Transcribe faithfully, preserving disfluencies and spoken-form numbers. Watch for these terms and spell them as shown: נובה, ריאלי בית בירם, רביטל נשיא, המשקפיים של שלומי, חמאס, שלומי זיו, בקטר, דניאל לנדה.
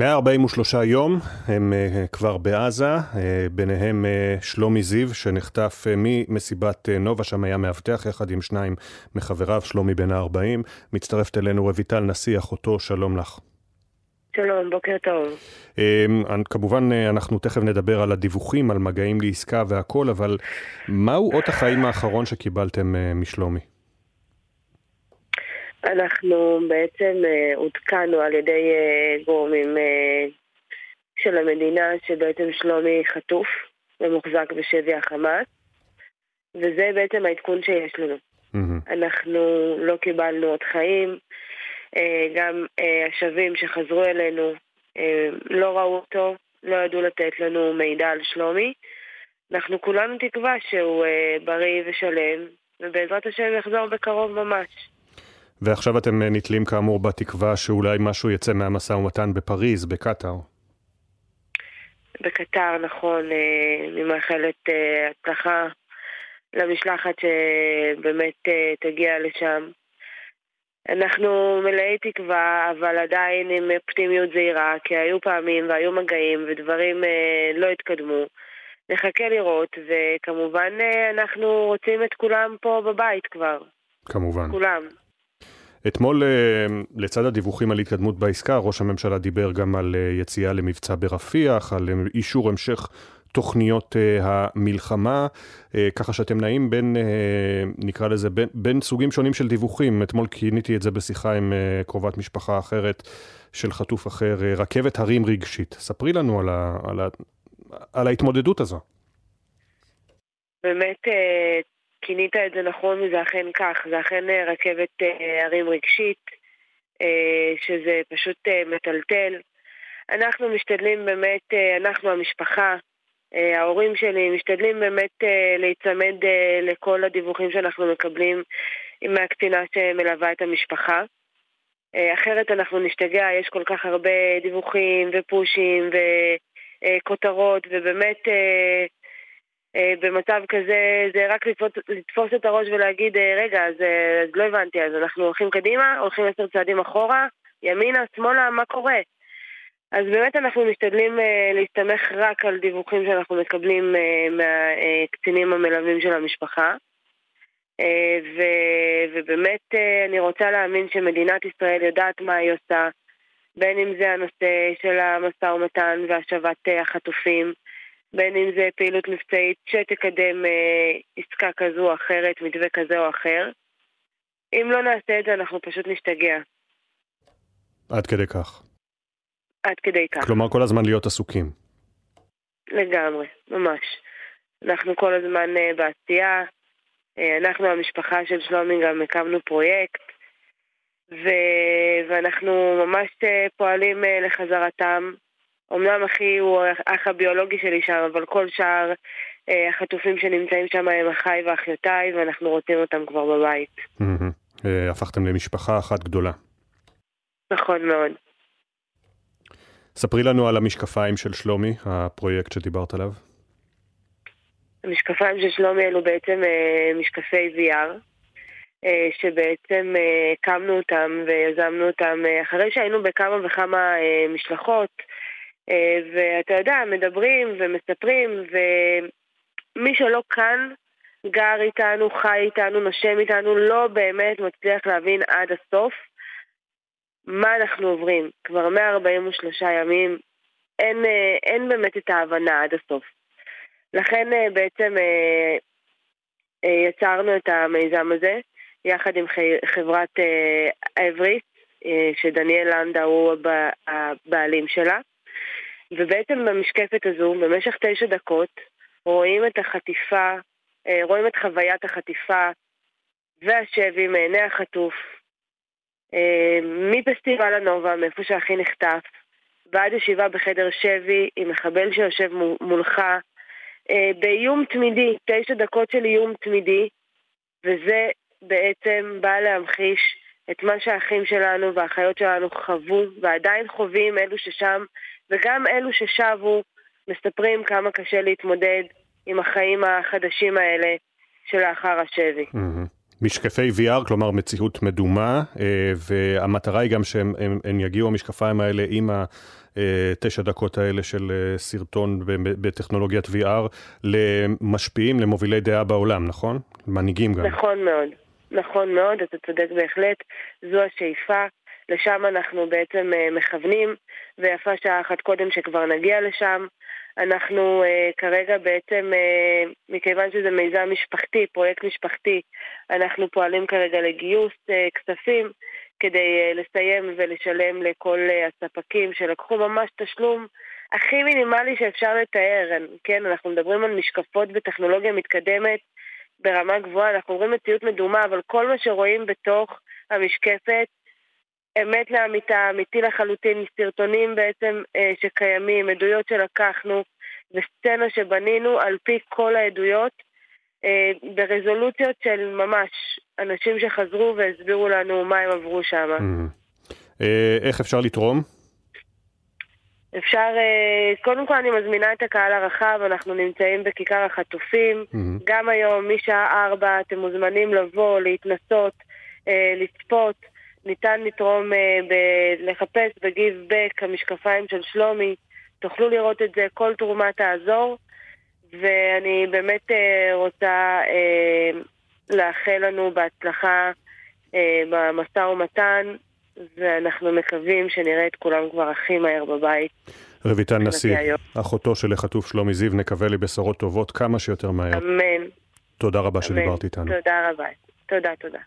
מאה ארבעים ושלושה יום הם כבר בעזה, ביניהם שלומי זיו שנחטף ממסיבת נובה, שם היה מאבטח יחד עם שניים מחבריו. שלומי בן ה-ארבעים, מצטרפת אלינו רביטל נשיא, אחותו. שלום לך. שלום, בוקר טוב. כמובן אנחנו תכף נדבר על הדיווחים, על מגעים לעסקה והכל, אבל מהו אות החיים האחרון שקיבלתם משלומי? אנחנו בעצם עודכנו על ידי גורמים של המדינה שבעצם שלומי חטוף ומוחזק בשבי החמאס, וזה בעצם העדכון שיש לנו. Mm-hmm. אנחנו לא קיבלנו עוד חיים, גם השבים שחזרו אלינו לא ראו אותו, לא ידעו לתת לנו מידע על שלומי. אנחנו כולנו תקווה שהוא בריא ושלם, ובעזרת השם יחזור בקרוב ממש. ועכשיו אתם נתלים כאמור בתקווה שאולי משהו יצא מהמשא ומתן בפריז, בקטר. בקטר, נכון. אני מאחלת הצלחה למשלחת שבאמת תגיע לשם. אנחנו מלאי תקווה, אבל עדיין עם אופטימיות זהירה, כי היו פעמים והיו מגעים ודברים לא התקדמו. נחכה לראות, וכמובן אנחנו רוצים את כולם פה בבית כבר. כמובן. כולם. אתמול, לצד הדיווחים על התקדמות בעסקה, ראש הממשלה דיבר גם על יציאה למבצע ברפיח, על אישור המשך תוכניות המלחמה, ככה שאתם נעים בין, נקרא לזה, בין, בין סוגים שונים של דיווחים. אתמול קיניתי את זה בשיחה עם קרובת משפחה אחרת של חטוף אחר, רכבת הרים רגשית. ספרי לנו על, ה, על, ה, על ההתמודדות הזו. באמת תודה. קינית את זה נכון, וזה אכן כך. זה אכן רכבת הרים רגשית, שזה פשוט מטלטל. אנחנו משתדלים באמת, אנחנו המשפחה, ההורים שלי, משתדלים באמת להיצמד לכל הדיווחים שאנחנו מקבלים מהקצינה שמלווה את המשפחה. אחרת אנחנו נשתגע, יש כל כך הרבה דיווחים ופושים וכותרות, ובאמת במצב כזה זה רק לתפוס את הראש ולהגיד רגע, אז, אז לא הבנתי, אז אנחנו הולכים קדימה, הולכים עשר צעדים אחורה, ימינה, שמאלה, מה קורה? אז באמת אנחנו משתדלים להסתמך רק על דיווחים שאנחנו מקבלים מהקצינים המלווים של המשפחה, ו, ובאמת אני רוצה להאמין שמדינת ישראל יודעת מה היא עושה, בין אם זה הנושא של המשא ומתן והשבת החטופים, בין אם זה פעילות מבצעית שתקדם אה, עסקה כזו או אחרת, מתווה כזה או אחר. אם לא נעשה את זה, אנחנו פשוט נשתגע. עד כדי כך. עד כדי כך. כלומר, כל הזמן להיות עסוקים. לגמרי, ממש. אנחנו כל הזמן אה, בעשייה. אה, אנחנו, המשפחה של שלומי, גם הקמנו פרויקט, ו... ואנחנו ממש אה, פועלים אה, לחזרתם. אמנם אחי הוא האח הביולוגי שלי שם, אבל כל שאר אה, החטופים שנמצאים שם הם אחיי ואחיותיי, ואנחנו רוצים אותם כבר בבית. Mm-hmm. אה, הפכתם למשפחה אחת גדולה. נכון מאוד. ספרי לנו על המשקפיים של שלומי, הפרויקט שדיברת עליו. המשקפיים של שלומי אלו בעצם אה, משקפי V R, אה, שבעצם אה, הקמנו אותם ויזמנו אותם אה, אחרי שהיינו בכמה וכמה אה, משלחות, ואתה יודע, מדברים ומספרים, ומי שלא כאן, גר איתנו, חי איתנו, נושם איתנו, לא באמת מצליח להבין עד הסוף מה אנחנו עוברים. כבר מאה ארבעים ושלושה ימים אין, אין באמת את ההבנה עד הסוף. לכן בעצם יצרנו את המיזם הזה יחד עם חברת עברית, שדניאל לנדה הוא הבעלים שלה, ובעצם במשקפת הזו, במשך תשע דקות, רואים את החטיפה, רואים את חוויית החטיפה והשבי מעיני החטוף, מפסטיבל הנובה, מאיפה שהכי נחטף, ועד ישיבה בחדר שבי עם מחבל שיושב מולך, באיום תמידי, תשע דקות של איום תמידי, וזה בעצם בא להמחיש את מה שהאחים שלנו והאחיות שלנו חוו, ועדיין חווים אלו ששם, וגם אלו ששבו מספרים כמה קשה להתמודד עם החיים החדשים האלה שלאחר השבי. משקפי וי אר, כלומר מציאות מדומה, והמטרה היא גם שהם הם, הם יגיעו המשקפיים האלה עם התשע דקות האלה של סרטון בטכנולוגיית וי אר למשפיעים, למובילי דעה בעולם, נכון? מנהיגים גם. נכון מאוד, נכון מאוד, אתה צודק בהחלט, זו השאיפה, לשם אנחנו בעצם מכוונים, ויפה שעה אחת קודם שכבר נגיע לשם. אנחנו uh, כרגע בעצם, uh, מכיוון שזה מיזם משפחתי, פרויקט משפחתי, אנחנו פועלים כרגע לגיוס uh, כספים, כדי uh, לסיים ולשלם לכל uh, הספקים שלקחו ממש תשלום הכי מינימלי שאפשר לתאר. כן, אנחנו מדברים על משקפות בטכנולוגיה מתקדמת ברמה גבוהה, אנחנו רואים מציאות מדומה, אבל כל מה שרואים בתוך המשקפת, אמת לאמיתה, אמיתי לחלוטין, סרטונים בעצם אה, שקיימים, עדויות שלקחנו, וסצנה שבנינו על פי כל העדויות, אה, ברזולוציות של ממש אנשים שחזרו והסבירו לנו מה הם עברו שם. Mm-hmm. אה, איך אפשר לתרום? אפשר, אה, קודם כל אני מזמינה את הקהל הרחב, אנחנו נמצאים בכיכר החטופים, mm-hmm. גם היום משעה ארבע אתם מוזמנים לבוא, להתנסות, אה, לצפות, ניתן לתרום, ב- לחפש בגיב בק, המשקפיים של שלומי, תוכלו לראות את זה, כל תרומה תעזור, ואני באמת uh, רוצה uh, לאחל לנו בהצלחה uh, במשא ומתן, ואנחנו מקווים שנראה את כולם כבר הכי מהר בבית. רביטל נשיא, אחותו של החטוף שלומי זיו, נקווה לבשורות טובות כמה שיותר מהר. אמן. תודה רבה שדיברת איתנו. תודה רבה, תודה, תודה.